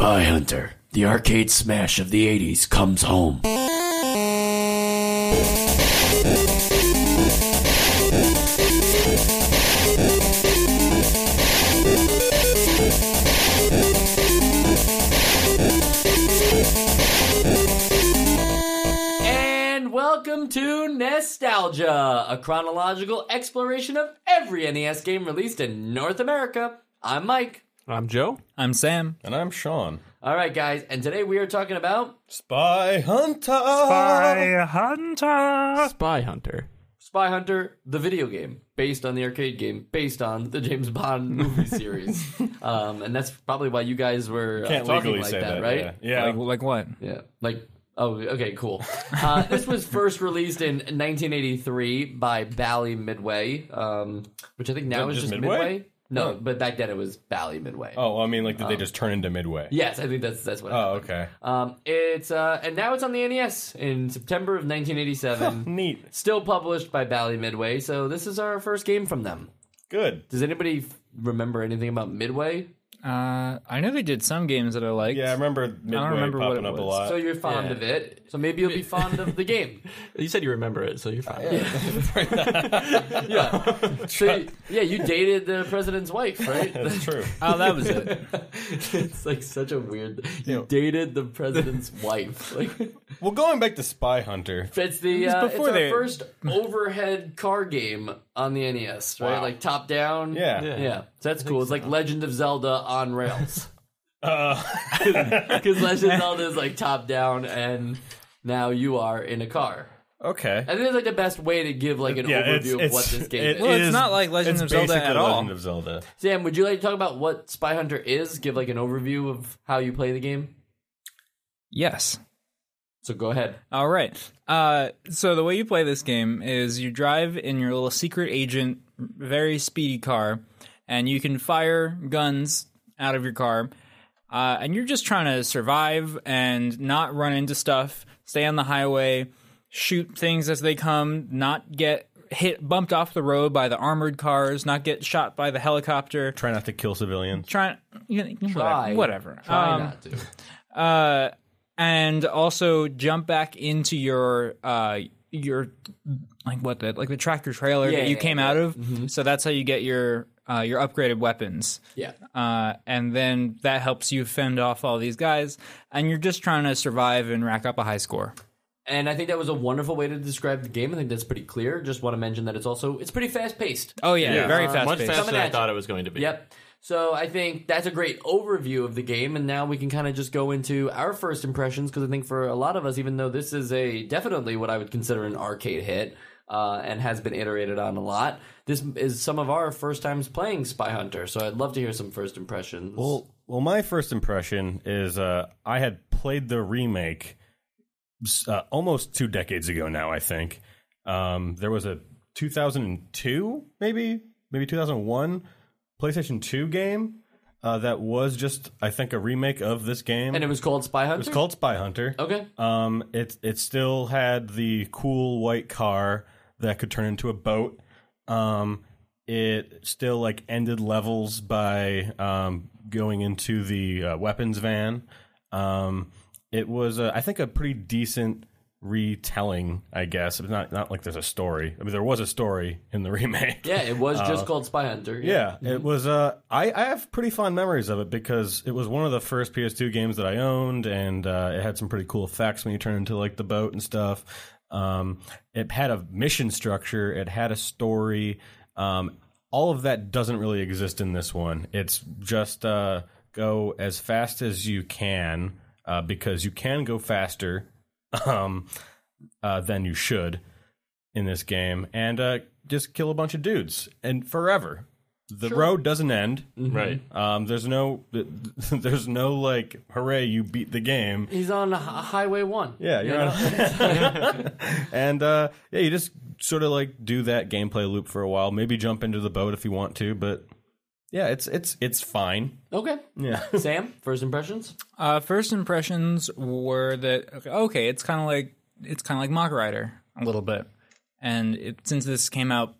Spy Hunter, the arcade smash of the 80s, comes home. And welcome to Nostalgia, a chronological exploration of every NES game released in North America. I'm Mike. I'm Joe. I'm Sam. And I'm Sean. All right, guys, and today we are talking about... Spy Hunter! Spy Hunter! Spy Hunter. Spy Hunter, the video game, based on the arcade game, based on the James Bond movie series. And that's probably why you guys were talking like that, right? Yeah. Like what? Yeah. Like... Oh, okay, cool. This was first released in 1983 by Bally Midway, which I think now is just Midway? No, but back then it was Bally Midway. Oh, I mean, like, did they just turn into Midway? Yes, I think that's what happened. Oh, okay. It's and now it's on the NES in September of 1987. Neat. Still published by Bally Midway, so this is our first game from them. Good. Does anybody remember anything about Midway? I know they did some games that I liked. Yeah, I remember Midway popping up a lot. So you're fond of it. So maybe you'll be fond of the game. You said you remember it, so you're fond of it. Yeah. So, yeah, you dated the president's wife, right? That's true. Oh, that was it. It's like such a weird... You dated the president's wife. Like, well, going back to Spy Hunter. It's our first overhead car game on the NES, right? Wow. Like top down. Yeah. So that's cool. It's like Legend of Zelda on rails. Because Legend of Zelda is like top down, and now you are in a car. Okay. I think it's like the best way to give like an overview of what this game is. Well, it's not like Legend of Zelda at all. Legend of Zelda. Sam, would you like to talk about what Spy Hunter is? Give like an overview of how you play the game? Yes. So go ahead. All right. So the way you play this game is you drive in your little secret agent, very speedy car, and you can fire guns out of your car. And you're just trying to survive and not run into stuff, stay on the highway, shoot things as they come, not get bumped off the road by the armored cars, not get shot by the helicopter. Try not to kill civilians. Whatever. Try not to. And also jump back into your tractor trailer that you came out of. Mm-hmm. So that's how you get your upgraded weapons. Yeah. And then that helps you fend off all these guys, and you're just trying to survive and rack up a high score. And I think that was a wonderful way to describe the game. I think that's pretty clear. Just want to mention that it's pretty fast paced. Oh yeah. Very fast paced. Much faster than I thought it was going to be. Yep. So I think that's a great overview of the game, and now we can kind of just go into our first impressions, because I think for a lot of us, even though this is definitely what I would consider an arcade hit and has been iterated on a lot, this is some of our first times playing Spy Hunter, so I'd love to hear some first impressions. Well, my first impression is I had played the remake almost 2 decades ago now, I think. There was a 2002, maybe 2001, PlayStation 2 game that was just, I think, a remake of this game. And it was called Spy Hunter? It was called Spy Hunter. Okay. It still had the cool white car that could turn into a boat. It still, like, ended levels by going into the weapons van. It was, I think, a pretty decent retelling, I guess. It's not like there's a story. I mean, there was a story in the remake. Yeah, it was just called Spy Hunter. Yeah, mm-hmm. It was. I have pretty fond memories of it because it was one of the first PS2 games that I owned, and it had some pretty cool effects when you turn into like the boat and stuff. It had a mission structure. It had a story. All of that doesn't really exist in this one. It's just go as fast as you can because you can go faster than you should in this game, and just kill a bunch of dudes and forever. The road doesn't end, mm-hmm. Right? There's no like, hooray, you beat the game. He's on Highway 1. Yeah, you're on. And you just sort of like do that gameplay loop for a while. Maybe jump into the boat if you want to, but. Yeah, it's fine. Okay. Yeah. Sam, first impressions? First impressions were that it's kind of like Mach Rider a little bit, and since this came out,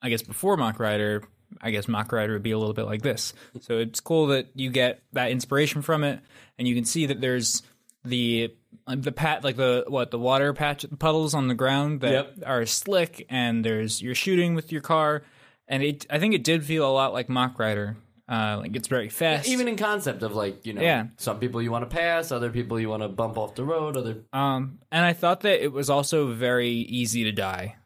I guess before Mach Rider, I guess Mach Rider would be a little bit like this. So it's cool that you get that inspiration from it, and you can see that there's the water patch puddles on the ground that are slick, and there's you're shooting with your car, and I think it did feel a lot like Mach Rider. Like it's very fast, even in concept of some people you want to pass, other people you want to bump off the road, and I thought that it was also very easy to die.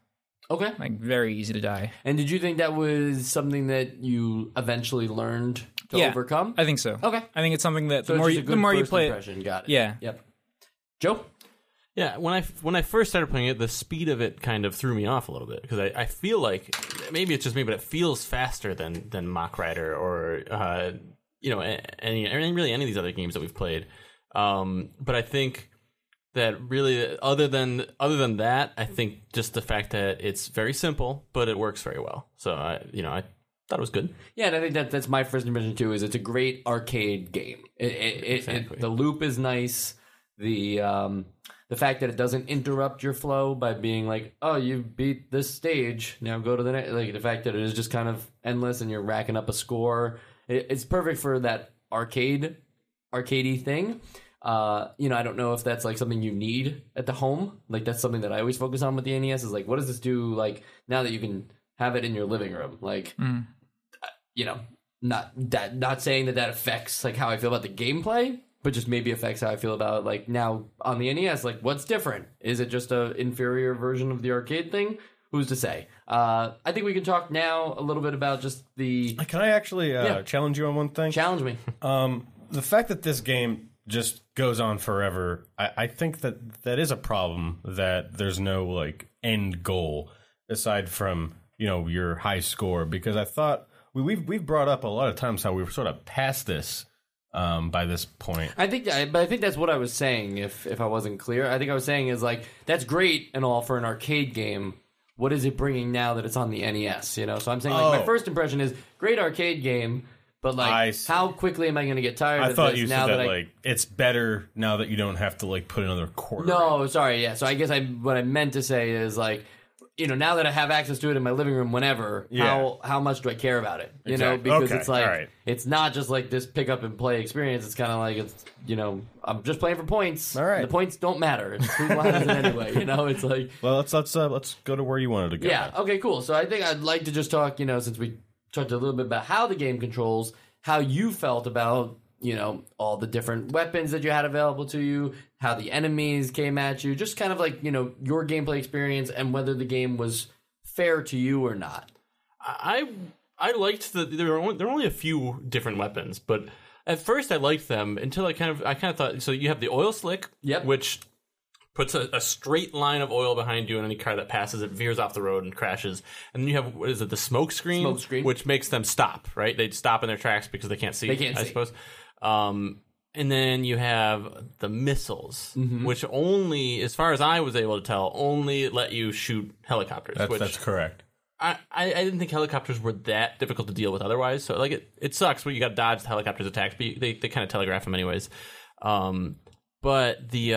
Okay. Like, very easy to die. And did you think that was something that you eventually learned to overcome? I think so. Okay. I think it's something that the more you play it. Got it. Yeah. Yep. Joe? Yeah, when I first started playing it, the speed of it kind of threw me off a little bit, because I feel like, maybe it's just me, but it feels faster than Mach Rider or, any of these other games that we've played. But I think that really, other than that, I think just the fact that it's very simple, but it works very well. So I thought it was good. Yeah, and I think that's my first impression too. Is it's a great arcade game. Exactly. The loop is nice. The fact that it doesn't interrupt your flow by being like, oh, you beat this stage, now go to the next. Like the fact that it is just kind of endless and you're racking up a score. It's perfect for that arcadey thing. I don't know if that's like something you need at the home. Like that's something that I always focus on with the NES is like, what does this do? Like now that you can have it in your living room, like, not saying that affects like how I feel about the gameplay, but just maybe affects how I feel about like now on the NES, like what's different? Is it just a inferior version of the arcade thing? Who's to say? I think we can talk now a little bit about just the, can I actually challenge you on one thing? Challenge me. The fact that this game just goes on forever. I think that is a problem, that there's no like end goal aside from your high score, because I thought we've brought up a lot of times how we've sort of passed this by this point. I think that's what I was saying. If I wasn't clear, I think I was saying is like that's great and all for an arcade game. What is it bringing now that it's on the NES? So I'm saying my first impression is great arcade game. But, like, how quickly am I going to get tired of this? I thought you said that, like, it's better now that you don't have to, like, put another quarter. No, sorry, yeah. So I guess what I meant to say is, like, now that I have access to it in my living room whenever, how much do I care about it? Because it's, like, it's not just, like, this pick-up-and-play experience. It's kind of like, it's I'm just playing for points. All right. The points don't matter. It's who lines it anyway, It's like... Well, let's go to where you wanted to go. Yeah, okay, cool. So I think I'd like to just talk, since we... talked a little bit about how the game controls, how you felt about, all the different weapons that you had available to you, how the enemies came at you, just kind of like, your gameplay experience and whether the game was fair to you or not. I liked there were only a few different weapons, but at first I liked them until I kind of thought, so you have the oil slick, which puts a straight line of oil behind you, and any car that passes it veers off the road and crashes. And then you have, what is it, the smoke screen, which makes them stop, right? They'd stop in their tracks because they can't see. I suppose. And then you have the missiles, which only, as far as I was able to tell, only let you shoot helicopters. That's correct. I didn't think helicopters were that difficult to deal with otherwise. So like it sucks when you got to dodge the helicopters' attacks, but they kind of telegraph them anyways. But the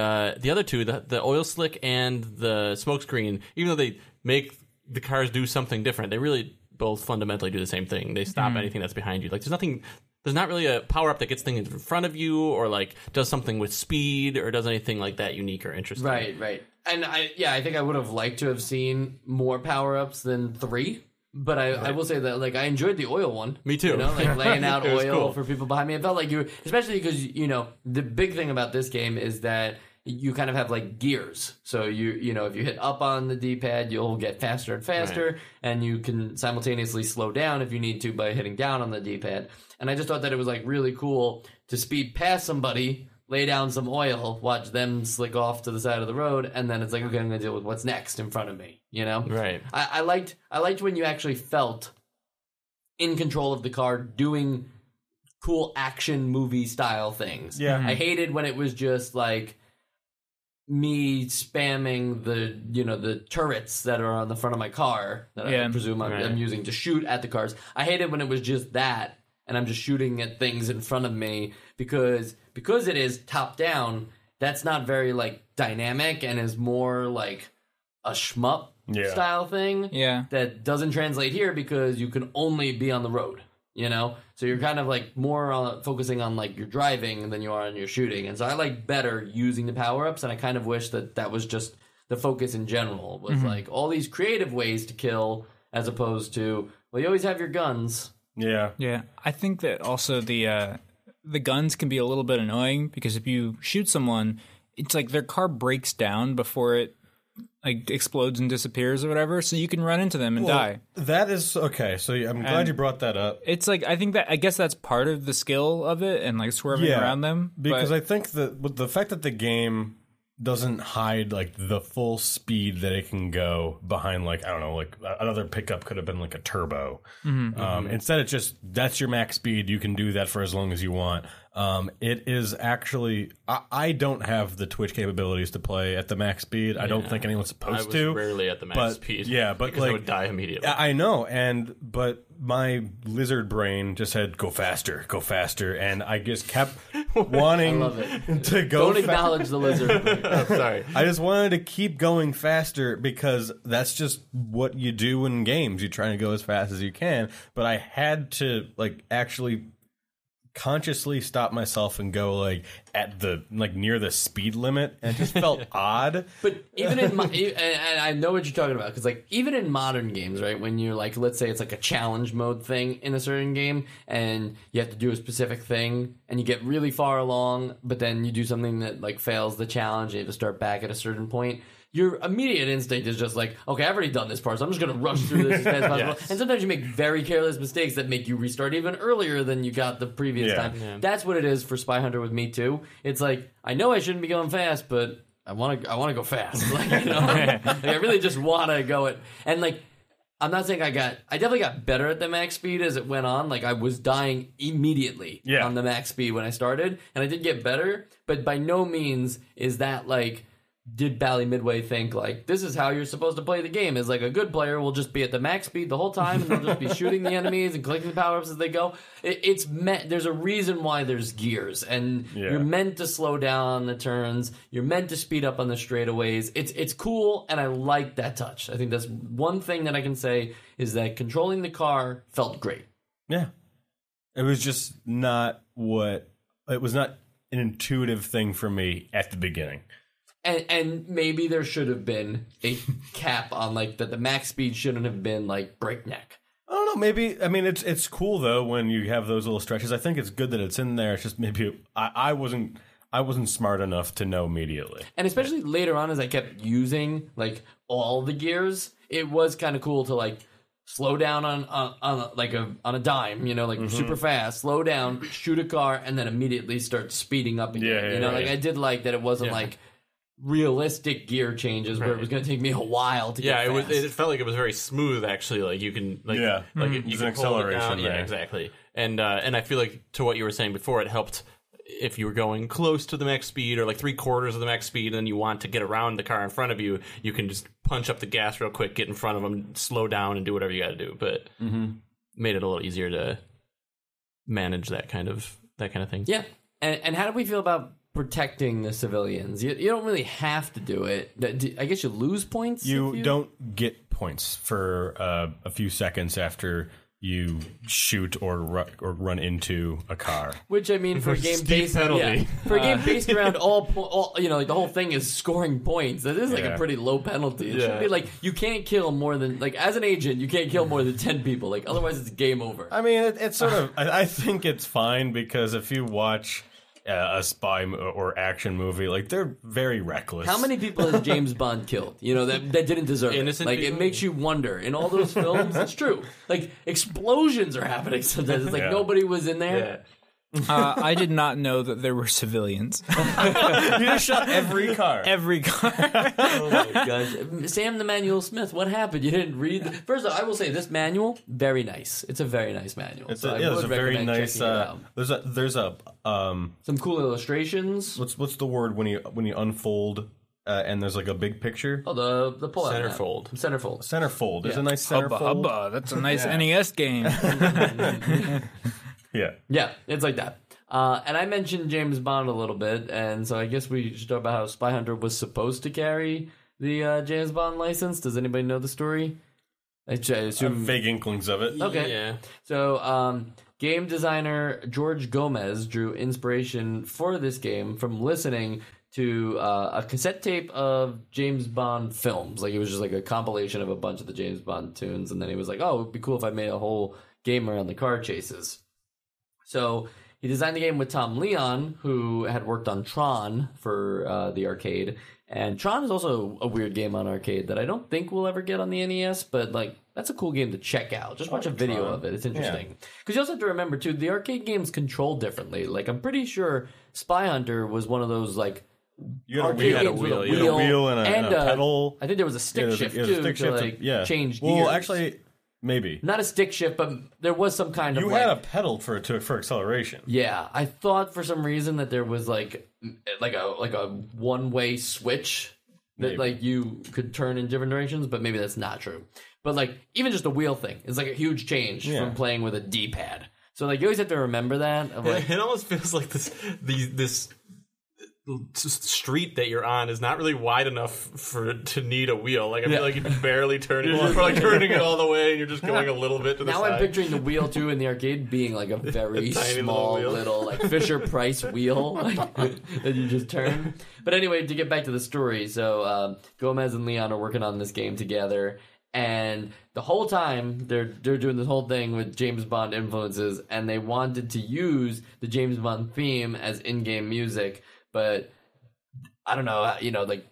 other two, the oil slick and the smokescreen, even though they make the cars do something different, they really both fundamentally do the same thing. They stop anything that's behind you. Like there's not really a power up that gets things in front of you, or like does something with speed, or does anything like that unique or interesting. Right. And I think I would have liked to have seen more power ups than three. But I will say that, like, I enjoyed the oil one. Me too. Like laying out oil for people behind me. It felt like you, especially because, the big thing about this game is that you kind of have, like, gears. So, if you hit up on the D-pad, you'll get faster and faster. Right. And you can simultaneously slow down if you need to by hitting down on the D-pad. And I just thought that it was, like, really cool to speed past somebody, lay down some oil, watch them slick off to the side of the road, and then it's like, okay, I'm going to deal with what's next in front of me, Right. I liked when you actually felt in control of the car doing cool action movie-style things. Yeah. I hated when it was just, like, me spamming the turrets that are on the front of my car that I presume I'm using to shoot at the cars. I hated when it was just that, and I'm just shooting at things in front of me because it is top down. That's not very like dynamic and is more like a shmup style thing that doesn't translate here because you can only be on the road, you know? So you're kind of like more focusing on like your driving than you are on your shooting. And so I like better using the power-ups, and I kind of wish that that was just the focus in general, was like all these creative ways to kill as opposed to, well, you always have your guns. Yeah. Yeah. I think that also the guns can be a little bit annoying because if you shoot someone, it's like their car breaks down before it like explodes and disappears or whatever, so you can run into them and die. That is okay. So I'm glad you brought that up. It's like I think that I guess that's part of the skill of it and like swerving around them. Because I think that with the fact that the game doesn't hide like the full speed that it can go behind, like I don't know, like another pickup could have been like a turbo. Instead, it's just that's your max speed. You can do that for as long as you want. It is actually I don't have the Twitch capabilities to play at the max speed. I don't think anyone's supposed to. I was rarely at the max speed. Yeah, but like I would die immediately. I know, but my lizard brain just said go faster, and I just kept wanting to go. Don't acknowledge the lizard brain. Oh, sorry, I just wanted to keep going faster because that's just what you do in games. You try to go as fast as you can, but I had to like actually consciously stop myself and go like at the like near the speed limit, and it just felt odd. But even in and I know what you're talking about, because like even in modern games, right, when you're like, let's say it's like a challenge mode thing in a certain game and you have to do a specific thing and you get really far along, but then you do something that like fails the challenge and you have to start back at a certain point, your immediate instinct is just like, okay, I've already done this part, so I'm just going to rush through this as fast as possible. And sometimes you make very careless mistakes that make you restart even earlier than you got the previous time. Yeah. That's what it is for Spy Hunter with me, too. It's like, I know I shouldn't be going fast, but I want to go fast. Like, you know, like, I really just want to go it. And, like, I'm not saying I definitely got better at the max speed as it went on. Like, I was dying immediately on the max speed when I started, and I did get better, but by no means is that, like, did Bally Midway think, like, this is how you're supposed to play the game? Is like a good player will just be at the max speed the whole time and they'll just be shooting the enemies and clicking the power ups as they go. It's meant, there's a reason why there's gears, and you're meant to slow down on the turns, you're meant to speed up on the straightaways. It's cool, and I like that touch. I think that's one thing that I can say is that controlling the car felt great. Yeah, it was just not an intuitive thing for me at the beginning. And maybe there should have been a cap on, like, that the max speed shouldn't have been, like, breakneck. I don't know, maybe, I mean, it's cool, though, when you have those little stretches. I think it's good that it's in there. It's just maybe I wasn't smart enough to know immediately. And especially later on, as I kept using, like, all the gears, it was kind of cool to, like, slow down on a dime, you know, like super fast, slow down, shoot a car, and then immediately start speeding up again. Yeah, you know, I did like that it wasn't, like, realistic gear changes where it was going to take me a while to get fast. It felt like it was very smooth, actually. Like, you can, like, you can acceleration pull it down. Yeah, exactly. And I feel like, to what you were saying before, it helped if you were going close to the max speed or like 3/4 of the max speed, and then you want to get around the car in front of you, you can just punch up the gas real quick, get in front of them, slow down, and do whatever you got to do. But made it a little easier to manage that kind of thing. Yeah. And how do we feel about protecting the civilians? You don't really have to do it. I guess you lose points. You don't get points for a few seconds after you shoot or run into a car. Which, I mean, for a game based around all you know, like, the whole thing is scoring points. That is like a pretty low penalty. It should be like you can't kill more than, like, as an agent, you can't kill more than 10 people. Like, otherwise, it's game over. I mean, it's sort of. I think it's fine because if you watch a spy or action movie, like, they're very reckless. How many people has James Bond killed, you know, that didn't deserve innocent it? Like, people. It makes you wonder. In all those films, it's true. Like, explosions are happening sometimes. It's like nobody was in there. Yeah. I did not know that there were civilians. You shot every car. Every car. Oh, my gosh. Sam the Manual Smith, what happened? You didn't read? First of all, I will say this manual, very nice. It's a very nice manual. It's there's a very nice. There's a some cool illustrations. What's the word when you unfold and there's like a big picture? Oh, the pull out centerfold. Centerfold. Centerfold. There's a nice centerfold. Hubba. That's a nice NES game. Yeah, it's like that. And I mentioned James Bond a little bit, and so I guess we should talk about how Spy Hunter was supposed to carry the James Bond license? Does anybody know the story? I assume vague inklings of it. Okay. Yeah. So, game designer George Gomez drew inspiration for this game from listening to a cassette tape of James Bond films. Like, it was just like a compilation of a bunch of the James Bond tunes, and then he was like, oh, it'd be cool if I made a whole game around the car chases. So he designed the game with Tom Leon, who had worked on Tron for the arcade. And Tron is also a weird game on arcade that I don't think we'll ever get on the NES, but like that's a cool game to check out. Just watch a video of it. It's interesting. Because you also have to remember, too, the arcade games control differently. Like, I'm pretty sure Spy Hunter was one of those, like, you had a wheel. You had a wheel and a pedal. I think there was a stick shift, too, to, like, change gears. Well, actually... Maybe. Not a stick shift, but there was some kind of... You had a pedal for acceleration. Yeah. I thought for some reason that there was like a one-way switch that like you could turn in different directions, but maybe that's not true. But like even just the wheel thing is like a huge change from playing with a D-pad. So like you always have to remember that. Of, like, it almost feels like this street that you're on is not really wide enough to need a wheel. Like, I feel like you can barely turn it. You're like turning it all the way, and you're just going a little bit to the side. Now I'm picturing the wheel, too, in the arcade being like a very small little like Fisher-Price wheel like, that you just turn. But anyway, to get back to the story, so Gomez and Leon are working on this game together, and the whole time they're doing this whole thing with James Bond influences, and they wanted to use the James Bond theme as in-game music. But I don't know, you know, like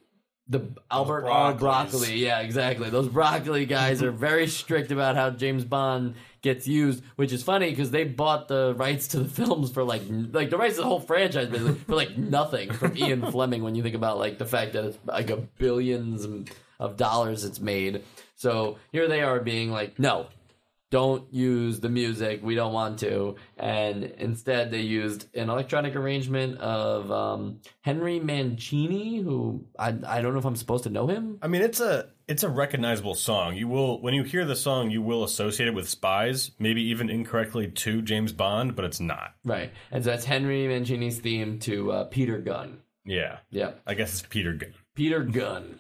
the Albert Broccoli. Yeah, exactly. Those Broccoli guys are very strict about how James Bond gets used, which is funny because they bought the rights to the films for like the rights to the whole franchise basically for like nothing from Ian Fleming. When you think about like the fact that it's like a billions of dollars it's made, so here they are being like, no, don't use the music, we don't want to. And instead they used an electronic arrangement of Henry Mancini, who I don't know if I'm supposed to know him. I mean, it's a recognizable song. You will, when you hear the song, you will associate it with spies, maybe even incorrectly to James Bond, but it's not. Right. And so that's Henry Mancini's theme to Peter Gunn. Yeah. Yeah. I guess it's Peter Gunn. Peter Gunn,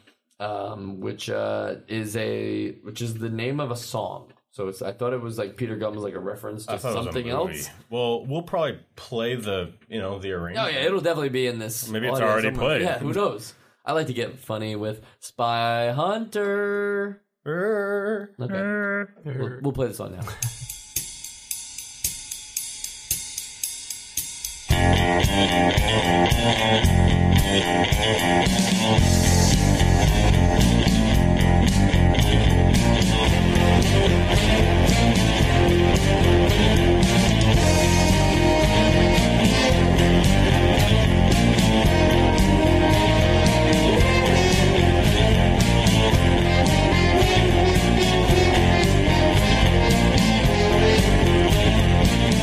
which is the name of a song. So it's, I thought it was like Peter Gunn was like a reference to something else. Well, we'll probably play the arrangement. Oh yeah, it'll definitely be in this. Maybe it's already played. Yeah, who knows? I like to get funny with Spy Hunter. Okay, we'll play the song now.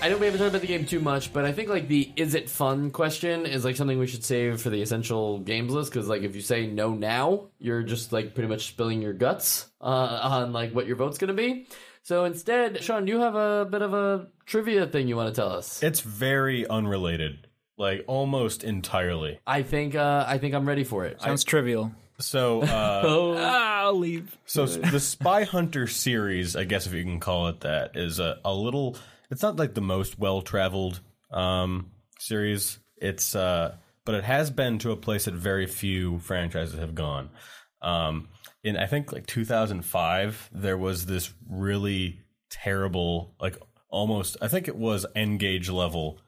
I know we haven't talked about the game too much, but I think like the "is it fun" question is like something we should save for the essential games list, because like if you say no now, you're just like pretty much spilling your guts on like what your vote's going to be. So instead, Sean, you have a bit of a trivia thing you want to tell us. It's very unrelated, like almost entirely. I think I'm ready for it. Sounds trivial. So I'll leave. So the Spy Hunter series, I guess if you can call it that, is a little. It's not like the most well-traveled series. It's but it has been to a place that very few franchises have gone. In I think like 2005, there was this really terrible, like almost, I think it was N-Gage level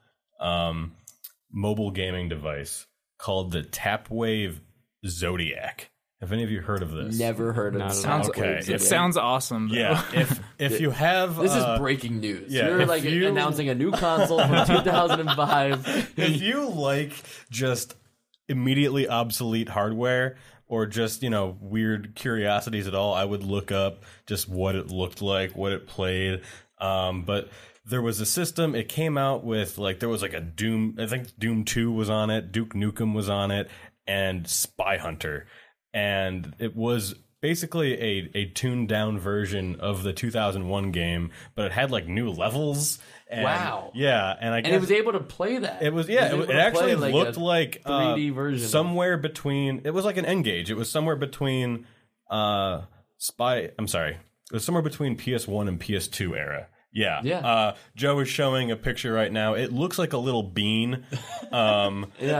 mobile gaming device called the Tapwave Zodiac. Have any of you heard of this? Never heard of it. Sounds okay. It sounds awesome, though. Yeah. If you have... This is breaking news. Yeah, you're like announcing a new console from 2005. If you like just immediately obsolete hardware or just, you know, weird curiosities at all, I would look up just what it looked like, what it played. But there was a system. It came out with, like, there was like a Doom... I think Doom 2 was on it. Duke Nukem was on it. And Spy Hunter. And it was basically a tuned-down version of the 2001 game, but it had, like, new levels. And, wow. Yeah, and I guess... And it was able to play that. It was, yeah, it actually looked like... 3D version. Somewhere between... It was like an N-Gage. It was somewhere between... It was somewhere between PS1 and PS2 era. Yeah. Yeah. Joe is showing a picture right now. It looks like a little bean. Yeah.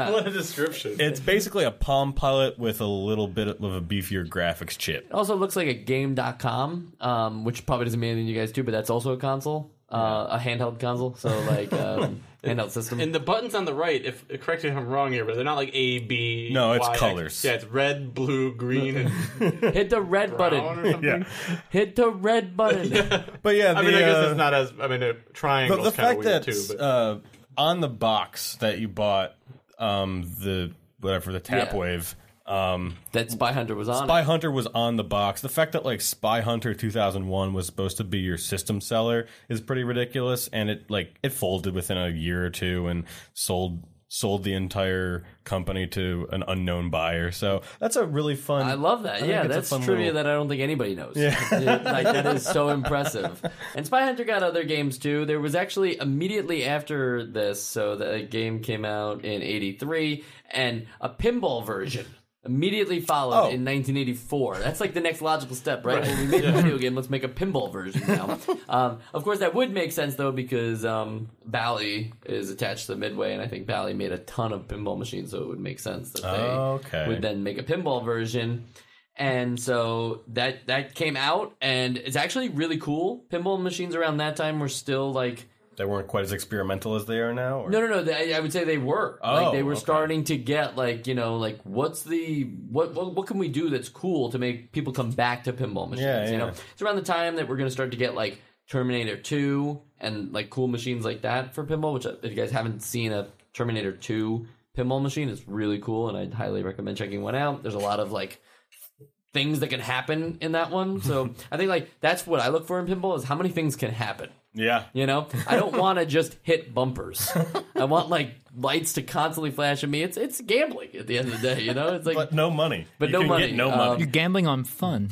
What a description. It's basically a Palm Pilot with a little bit of a beefier graphics chip. It also looks like a Game.com, which probably doesn't mean anything to you guys do, but that's also a console, a handheld console. So, like, handheld system. And the buttons on the right, if correct me if I'm wrong here, but they're not like A, B, no, it's Y, colors. X. Yeah, it's red, blue, green, and hit the red button. Or something. Yeah. Hit the red button. Yeah. But yeah, I guess it's not as. I mean, a triangle's kind of weird too. But on the box that you bought, the Tapwave. Yeah. That Spy Hunter was on. Spy Hunter was on the box. The fact that like Spy Hunter 2001 was supposed to be your system seller is pretty ridiculous, and it folded within a year or two and sold the entire company to an unknown buyer. So that's a really fun. I love that. That's trivia that I don't think anybody knows. Yeah. That is so impressive. And Spy Hunter got other games too. There was actually immediately after this, so the game came out in 1983, and a pinball version immediately followed in 1984. That's like the next logical step, right? When we made a video game, let's make a pinball version now. Of course, that would make sense, though, because Bally is attached to the Midway, and I think Bally made a ton of pinball machines, so it would make sense that they would then make a pinball version. And so that came out, and it's actually really cool. Pinball machines around that time were still like... They weren't quite as experimental as they are now? Or? No. I would say they were. They were starting to get, what can we do that's cool to make people come back to pinball machines? Yeah. You know? It's around the time that we're going to start to get, like, Terminator 2 and, like, cool machines like that for pinball, which if you guys haven't seen a Terminator 2 pinball machine, it's really cool, and I'd highly recommend checking one out. There's a lot of, like... things that can happen in that one. So I think like that's what I look for in pinball is how many things can happen. Yeah. You know? I don't want to just hit bumpers. I want like lights to constantly flash at me. It's gambling at the end of the day, you know? It's like but no money. But you no money. No money. You're gambling on fun.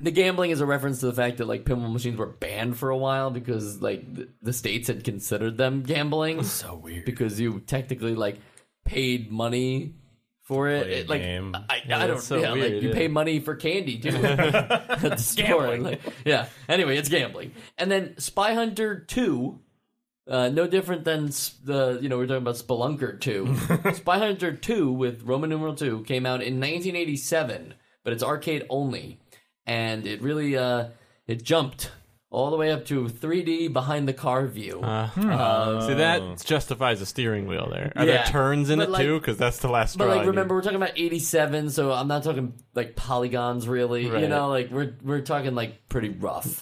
The gambling is a reference to the fact that like pinball machines were banned for a while because like the states had considered them gambling. That's so weird. Because you technically like paid money for it, I don't know. So weird, you pay money for candy too at the store. Anyway, it's gambling. And then Spy Hunter 2, no different than we're talking about Spelunker 2. Spy Hunter 2 with Roman numeral 2 came out in 1987, but it's arcade only, and it really it jumped all the way up to 3D behind-the-car view. See, that justifies a steering wheel there. Are there turns in it, too? Because that's the last straw. But, remember, we're talking about 87, so I'm not talking, like, polygons, really. Right. You know, like, we're talking, like, pretty rough.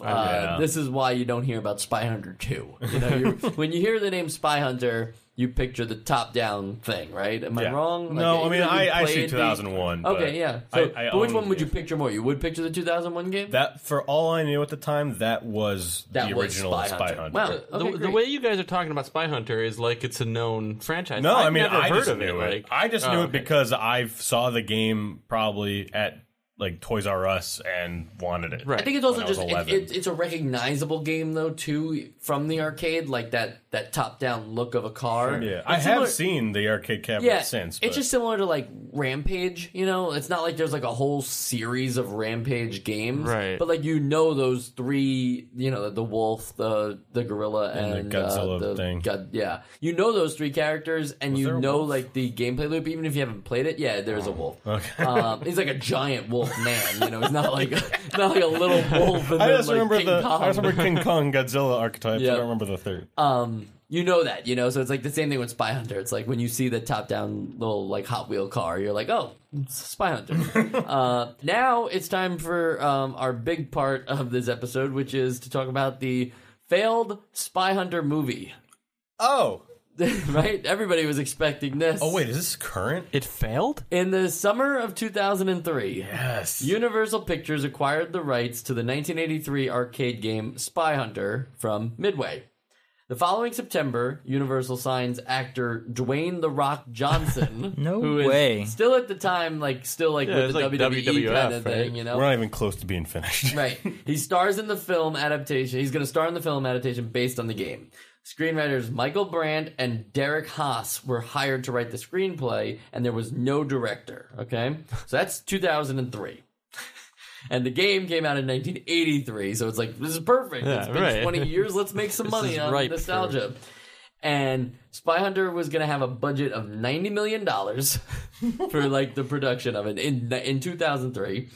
This is why you don't hear about Spy Hunter 2. You know, when you hear the name Spy Hunter... You picture the top-down thing, right? Am I wrong? No, I see 2001. Okay, yeah. So, but which one would you picture more? You would picture the 2001 game? That, for all I knew at the time, that was the original Spy Hunter. Wow, okay, the way you guys are talking about Spy Hunter is like it's a known franchise. No, I've never heard of it. I just knew it because I saw the game probably at like Toys R Us and wanted it. Right. I think it's also just it's a recognizable game though too from the arcade, like that top down look of a car. Yeah, it's I have seen the arcade cabinet since. But. It's just similar to like Rampage. You know, it's not like there's like a whole series of Rampage games, right? But like you know those three, you know the wolf, the gorilla, and the Godzilla thing. Yeah, you know those three characters, and you know like the gameplay loop, even if you haven't played it. Yeah, there's a wolf. Okay, he's like a giant wolf. Man, you know, he's not like a little wolf. And I just remember I remember King Kong, Godzilla archetypes. Yep. I don't remember the third. You know that, you know, so it's like the same thing with Spy Hunter. It's like when you see the top-down little like Hot Wheel car, you're like, oh, it's Spy Hunter. Now it's time for our big part of this episode, which is to talk about the failed Spy Hunter movie. Oh. Right? Everybody was expecting this. Oh, wait, is this current? It failed? In the summer of 2003, yes. Universal Pictures acquired the rights to the 1983 arcade game Spy Hunter from Midway. The following September, Universal signs actor Dwayne "The Rock" Johnson. Still at the time, with the like WWE kind of thing, you know? We're not even close to being finished. Right. He stars in the film adaptation. He's going to star in the film adaptation based on the game. Screenwriters Michael Brand and Derek Haas were hired to write the screenplay, and there was no director, okay? So that's 2003. And the game came out in 1983, so it's like, this is perfect. Yeah, it's been 20 years. Let's make some money on nostalgia. And Spy Hunter was going to have a budget of $90 million for like the production of it in 2003.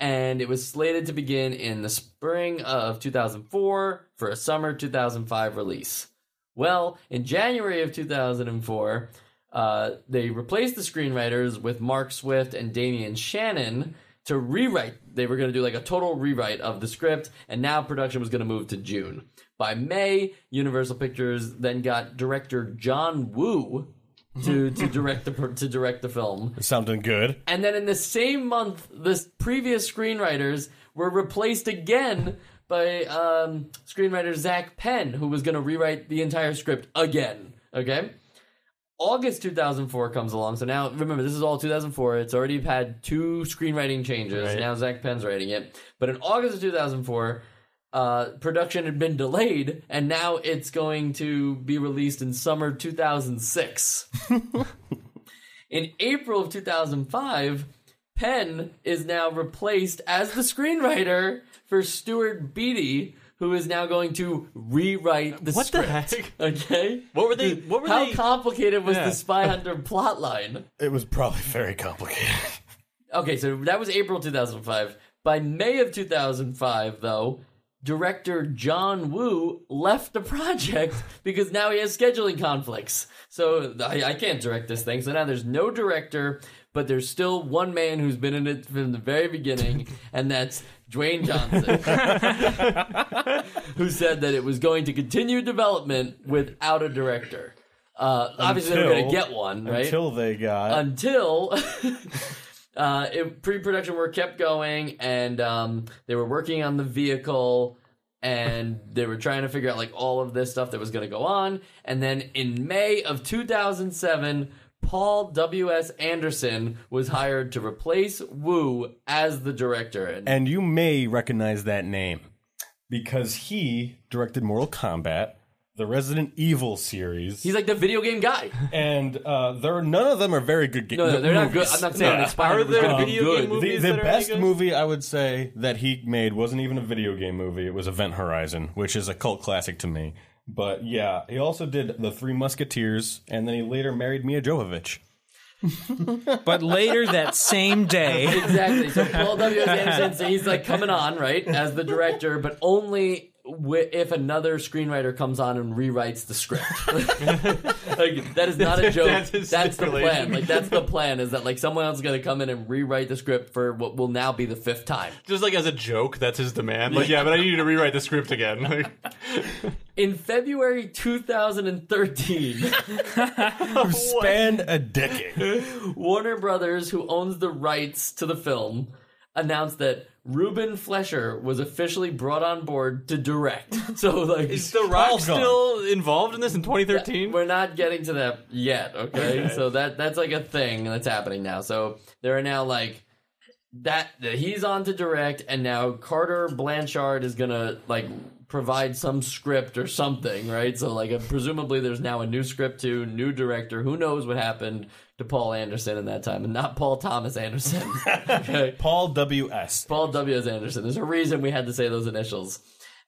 And it was slated to begin in the spring of 2004 for a summer 2005 release. Well, in January of 2004, they replaced the screenwriters with Mark Swift and Damian Shannon to rewrite. They were going to do like a total rewrite of the script, and now production was going to move to June. By May, Universal Pictures then got director John Woo to direct the film. Something good. And then in the same month, the previous screenwriters were replaced again by screenwriter Zach Penn, who was going to rewrite the entire script again. Okay? August 2004 comes along. So now, remember, this is all 2004. It's already had two screenwriting changes. Right. Now Zach Penn's writing it. But in August of 2004... production had been delayed, and now it's going to be released in summer 2006. In April of 2005, Penn is now replaced as the screenwriter for Stuart Beattie, who is now going to rewrite the script. What the heck? Okay? How complicated was the Spy Hunter plotline? It was probably very complicated. Okay, so that was April 2005. By May of 2005, though, director John Woo left the project because now he has scheduling conflicts. So I can't direct this thing. So now there's no director, but there's still one man who's been in it from the very beginning, and that's Dwayne Johnson, who said that it was going to continue development without a director. Obviously, they were going to get one, right? Pre-production work kept going, and they were working on the vehicle, and they were trying to figure out like all of this stuff that was going to go on. And then in May of 2007, Paul W.S. Anderson was hired to replace Woo as the director. And you may recognize that name because he directed Mortal Kombat, the Resident Evil series. He's like the video game guy. And none of them are very good games. No, they're movies. Not good. I'm not saying inspired video game movies. The best movie I would say that he made wasn't even a video game movie. It was Event Horizon, which is a cult classic to me. But yeah, he also did The Three Musketeers, and then he later married Mia Jovovich. But later that same day. Exactly. So Paul W.S. Anderson, so he's like coming on, right, as the director, but only if another screenwriter comes on and rewrites the script. Like, that is not a joke. That's the plan. Like, that's the plan, is that like someone else is going to come in and rewrite the script for what will now be the fifth time. Just like as a joke, that's his demand. Like, yeah, but I need you to rewrite the script again. Like. In February 2013, who spanned a decade, Warner Brothers, who owns the rights to the film, announced that Ruben Fleischer was officially brought on board to direct. So, like, is The Rock still involved in this in 2013? We're not getting to that yet, okay? So that's like a thing that's happening now. So there are now like that he's on to direct, and now Carter Blanchard is gonna like provide some script or something, right? So like presumably there's now a new script to new director. Who knows what happened to Paul Anderson in that time, and not Paul Thomas Anderson. Okay. Paul W.S. Anderson. There's a reason we had to say those initials.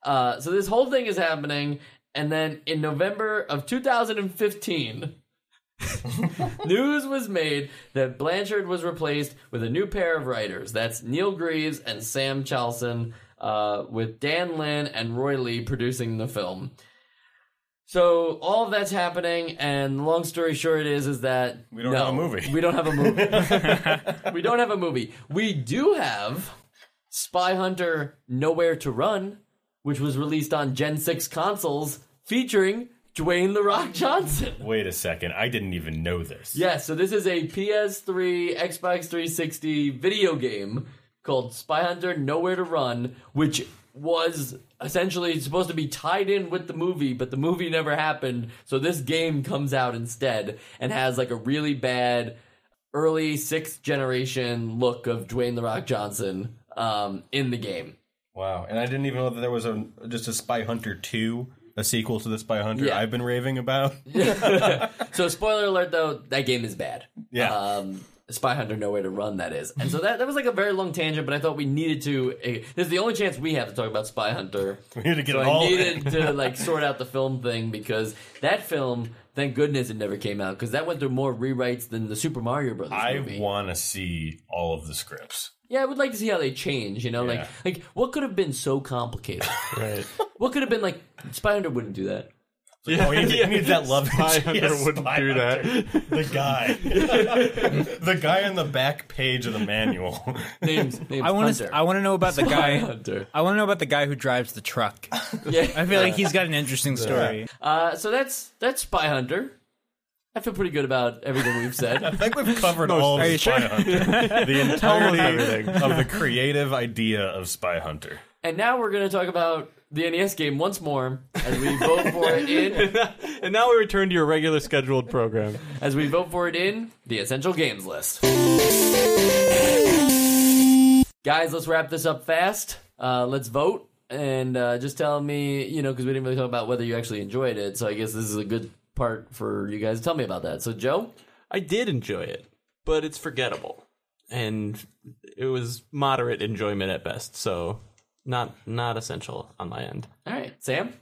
So this whole thing is happening, and then in November of 2015... news was made that Blanchard was replaced with a new pair of writers. That's Neil Greaves and Sam Chalson, with Dan Lin and Roy Lee producing the film. So all of that's happening, and long story short is that we don't have a movie. We do have Spy Hunter Nowhere to Run, which was released on Gen 6 consoles, featuring Dwayne "The Rock" Johnson. Wait a second. I didn't even know this. Yeah, so this is a PS3, Xbox 360 video game called Spy Hunter Nowhere to Run, which was essentially supposed to be tied in with the movie, but the movie never happened, so this game comes out instead and has like a really bad early 6th generation look of Dwayne "The Rock" Johnson in the game. Wow, and I didn't even know that there was just a Spy Hunter 2. A sequel to the Spy Hunter I've been raving about. So, spoiler alert, though, that game is bad. Yeah. Spy Hunter Nowhere to Run, that is. And so that was like a very long tangent, but I thought we needed to... This is the only chance we have to talk about Spy Hunter. We needed to get it all in. I needed to like sort out the film thing, because that film, thank goodness it never came out, because that went through more rewrites than the Super Mario Brothers movie. I want to see all of the scripts. Yeah, I would like to see how they change, you know? Yeah. Like what could have been so complicated? Right. What could have been like, Spy Hunter wouldn't do that. Yeah, he needs that love. Spy Hunter wouldn't do that. The guy. The guy on the back page of the manual. Name's Hunter. I want to know about the guy. Hunter. I want to know about the guy who drives the truck. Yeah. I feel like he's got an interesting story. So that's Spy Hunter. I feel pretty good about everything we've said. I think we've covered all of Spy Hunter. The entirety of the creative idea of Spy Hunter. And now we're going to talk about the NES game once more as we vote for it in... And now we return to your regular scheduled program. As we vote for it in the Essential Games list. Guys, let's wrap this up fast. Let's vote. And just tell me, you know, because we didn't really talk about whether you actually enjoyed it. So I guess this is a good... part for you guys to tell me about that. So, Joe? I did enjoy it, but it's forgettable. And it was moderate enjoyment at best, so not essential on my end. All right. Sam?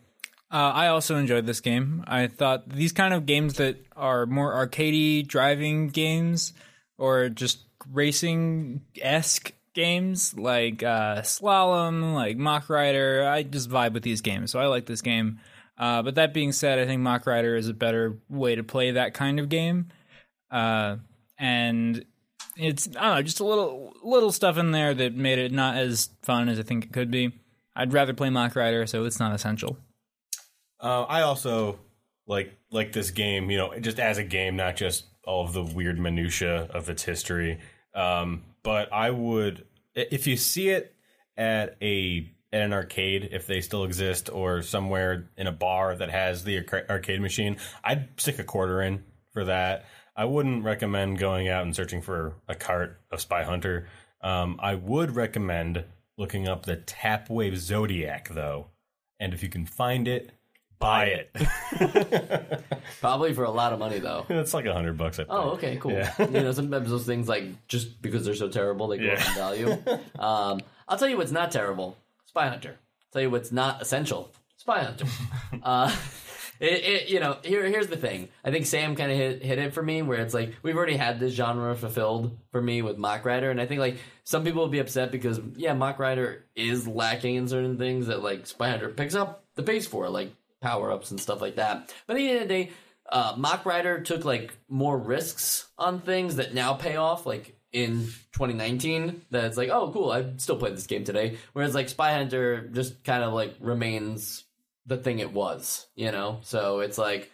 I also enjoyed this game. I thought these kind of games that are more arcadey driving games or just racing-esque games like Slalom, like Mach Rider, I just vibe with these games, so I like this game. But that being said, I think Mach Rider is a better way to play that kind of game. And it's, I don't know, just a little stuff in there that made it not as fun as I think it could be. I'd rather play Mach Rider, so it's not essential. I also like this game, you know, just as a game, not just all of the weird minutiae of its history. But I would, if you see it at an arcade, if they still exist, or somewhere in a bar that has the arcade machine, I'd stick a $quarter in for that. I wouldn't recommend going out and searching for a cart of Spy Hunter. I would recommend looking up the Tapwave Zodiac, though, and if you can find it, buy it. Probably for a lot of money, though. It's like $100, I think. Oh, okay, cool. Yeah. You know, sometimes those things, like, just because they're so terrible, they go up in value. I'll tell you what's not terrible. Spy Hunter. Tell you what's not essential. Spy Hunter. You know, here's the thing. I think Sam kind of hit it for me, where it's like we've already had this genre fulfilled for me with Mach Rider, and I think like some people will be upset because Mach Rider is lacking in certain things that like Spy Hunter picks up the pace for, like power ups and stuff like that. But at the end of the day, Mach Rider took like more risks on things that now pay off, like in 2019, that it's like, oh, cool, I still played this game today. Whereas, like, Spy Hunter just kind of, like, remains the thing it was, you know? So it's, like,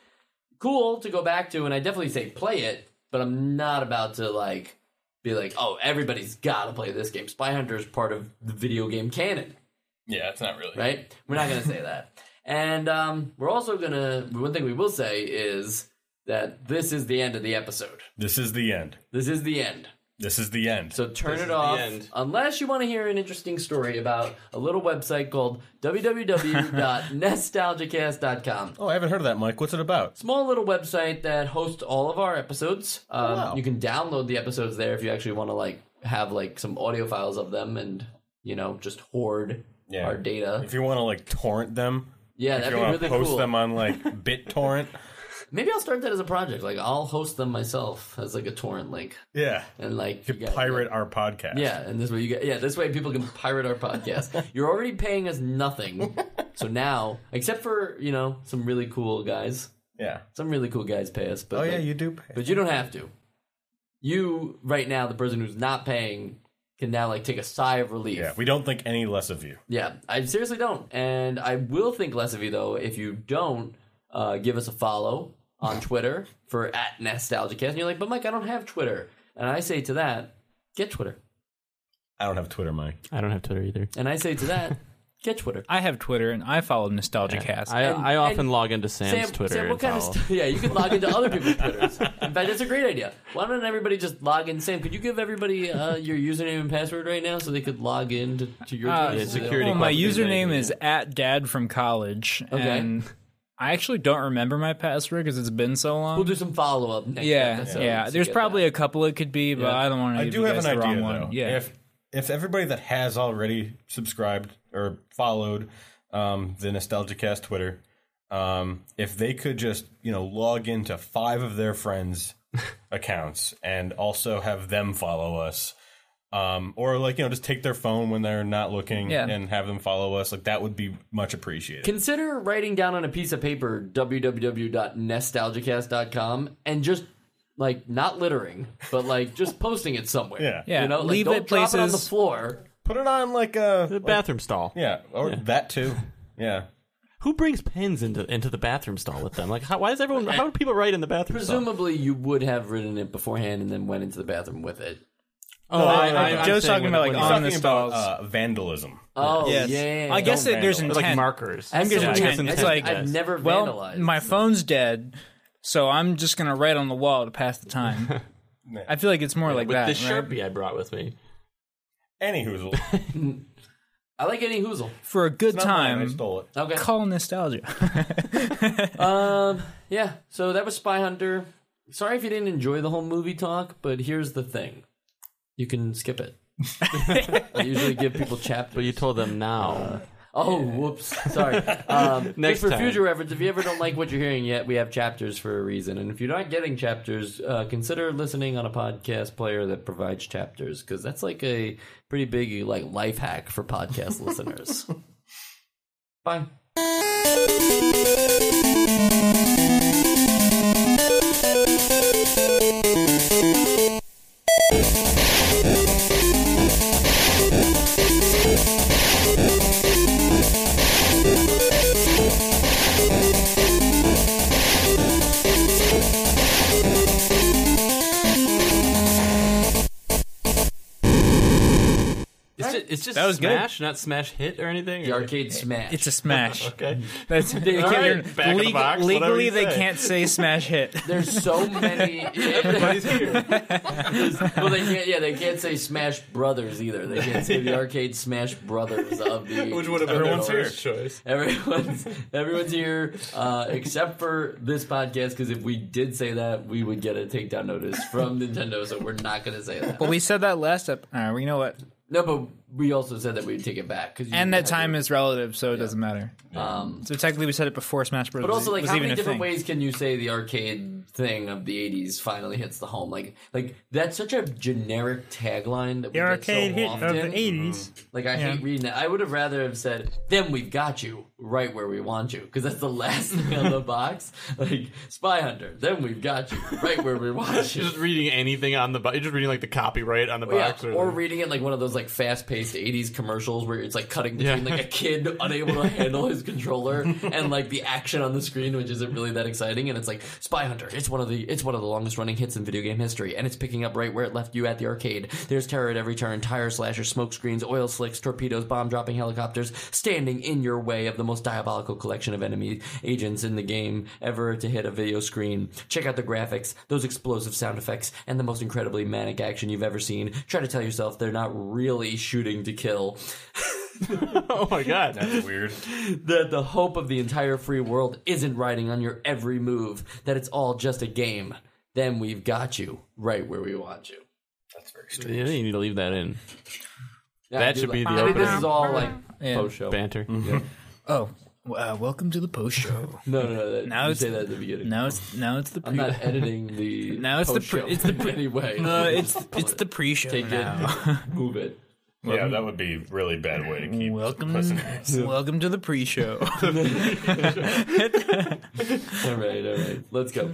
cool to go back to, and I definitely say play it, but I'm not about to, like, be like, oh, everybody's gotta play this game. Spy Hunter is part of the video game canon. Yeah, it's not really. Right? We're not gonna say that. And we're also gonna... One thing we will say is that this is the end of the episode. This is the end. This is the end. So turn it off unless you want to hear an interesting story about a little website called www.nostalgiacast.com. Oh, I haven't heard of that, Mike. What's it about? Small little website that hosts all of our episodes. Wow. You can download the episodes there if you actually want to like have like some audio files of them and, you know, just hoard our data. If you want to like torrent them. Yeah, that'd be really cool. If you want to post them on like BitTorrent. Maybe I'll start that as a project. Like, I'll host them myself as like a torrent link. Yeah. And like, you could pirate our podcast. Yeah. And this way, you get, this way people can pirate our podcast. You're already paying us nothing. So now, except for, you know, some really cool guys. Yeah. Some really cool guys pay us. But you do pay. But you don't have to. You, right now, the person who's not paying can now like take a sigh of relief. Yeah, we don't think any less of you. Yeah, I seriously don't. And I will think less of you, though, if you don't give us a follow on Twitter for @NostalgiaCast. And you're like, but Mike, I don't have Twitter. And I say to that, get Twitter. I don't have Twitter, Mike. I don't have Twitter either. And I say to that, get Twitter. I have Twitter, and I follow NostalgiaCast. Yeah. I often log into Sam's Twitter. Sam, what kind of you can log into other people's Twitters. In fact, that's a great idea. Why don't everybody just log in? Sam, could you give everybody your username and password right now so they could log in to your Twitter? Security. Well, my username is @dadfromcollege. Okay. And I actually don't remember my password because it's been so long. We'll do some follow-up next episode. Yeah. There's probably a couple it could be, but I don't want to give you guys the wrong one. I do have an idea, though. Yeah. If everybody that has already subscribed or followed the NostalgiaCast Twitter, if they could just, you know, log into 5 of their friends' accounts and also have them follow us, or like, you know, just take their phone when they're not looking and have them follow us, like that would be much appreciated. Consider writing down on a piece of paper www.nostalgiacast.com and just like not littering, but like just posting it somewhere. You know, like, leave don't it places. Drop it on the floor. Put it on like a the bathroom stall. Yeah, or that too. Yeah. Who brings pens into the bathroom stall with them? Like, why does everyone? How do people write in the bathroom? Presumably, you would have written it beforehand and then went into the bathroom with it. Oh, no, I Joe's talking about like on the stalls vandalism. Oh, yeah. I guess there's intent. Like markers. I guess intent. It's like I've never vandalized. Well, my phone's dead, so I'm just gonna write on the wall to pass the time. I feel like it's more like that. With the Sharpie I brought with me. Any hoozle. I like any hoozle. For a good time, I stole it. Okay. Call nostalgia. Yeah, so that was Spy Hunter. Sorry if you didn't enjoy the whole movie talk, but here's the thing. You can skip it. I usually give people chapters. But you told them now. Whoops. Sorry. Next time. For future reference, if you ever don't like what you're hearing yet, we have chapters for a reason. And if you're not getting chapters, consider listening on a podcast player that provides chapters, because that's like a pretty big like life hack for podcast listeners. Bye. It's just that was smash, good. Not smash hit or anything? The arcade smash. It's a smash. Okay. That's, right. Back in the box, legally, they can't say smash hit. There's so many. Everybody's here. Well, they can't, they can't say Smash Brothers either. They can't say the arcade Smash Brothers of the... Which would have been everyone's here. Choice. Everyone's here, except for this podcast, because if we did say that, we would get a takedown notice from Nintendo, so we're not going to say that. But we said that last episode. All right, we know what... No, but we also said that we'd take it back. And that time is relative, so it doesn't matter. So technically we said it before Smash Bros. But also, like, how many different ways can you say the arcade thing of the 80s finally hits the home? Like that's such a generic tagline that we get so often. The arcade hit of the 80s. Mm-hmm. Like, I hate reading that. I would have rather have said, then we've got you right where we want you. Because that's the last thing on the box. Like, Spy Hunter, then we've got you right where we want you. Just reading anything on the box. You're just reading, like, the copyright on the box. Or reading it like one of those, like, fast-paced 80s commercials where it's like cutting between like a kid unable to handle his controller and like the action on the screen, which isn't really that exciting, and it's like Spy Hunter, it's one of the longest running hits in video game history, and it's picking up right where it left you at the arcade. There's terror at every turn, tire slashers, smoke screens, oil slicks, torpedoes, bomb dropping helicopters, standing in your way of the most diabolical collection of enemy agents in the game ever to hit a video screen. Check out the graphics, those explosive sound effects, and the most incredibly manic action you've ever seen. Try to tell yourself they're not really shooting to kill. Oh my god, that's weird. That the hope of the entire free world isn't riding on your every move, that it's all just a game. Then we've got you right where we want you. That's very strange. Yeah, you need to leave that in. Yeah, that should be the opening. This is all like post show banter. Mm-hmm. Yeah. Oh, welcome to the post show. No. That, now you say that at the beginning. Now it's the. I'm not editing the. Now it's the. It's the pre. Anyway. No, it's the pre-show. Take now. It. Move it. Welcome. Yeah, that would be really bad way to keep listeners. Welcome to the pre-show. All right, let's go.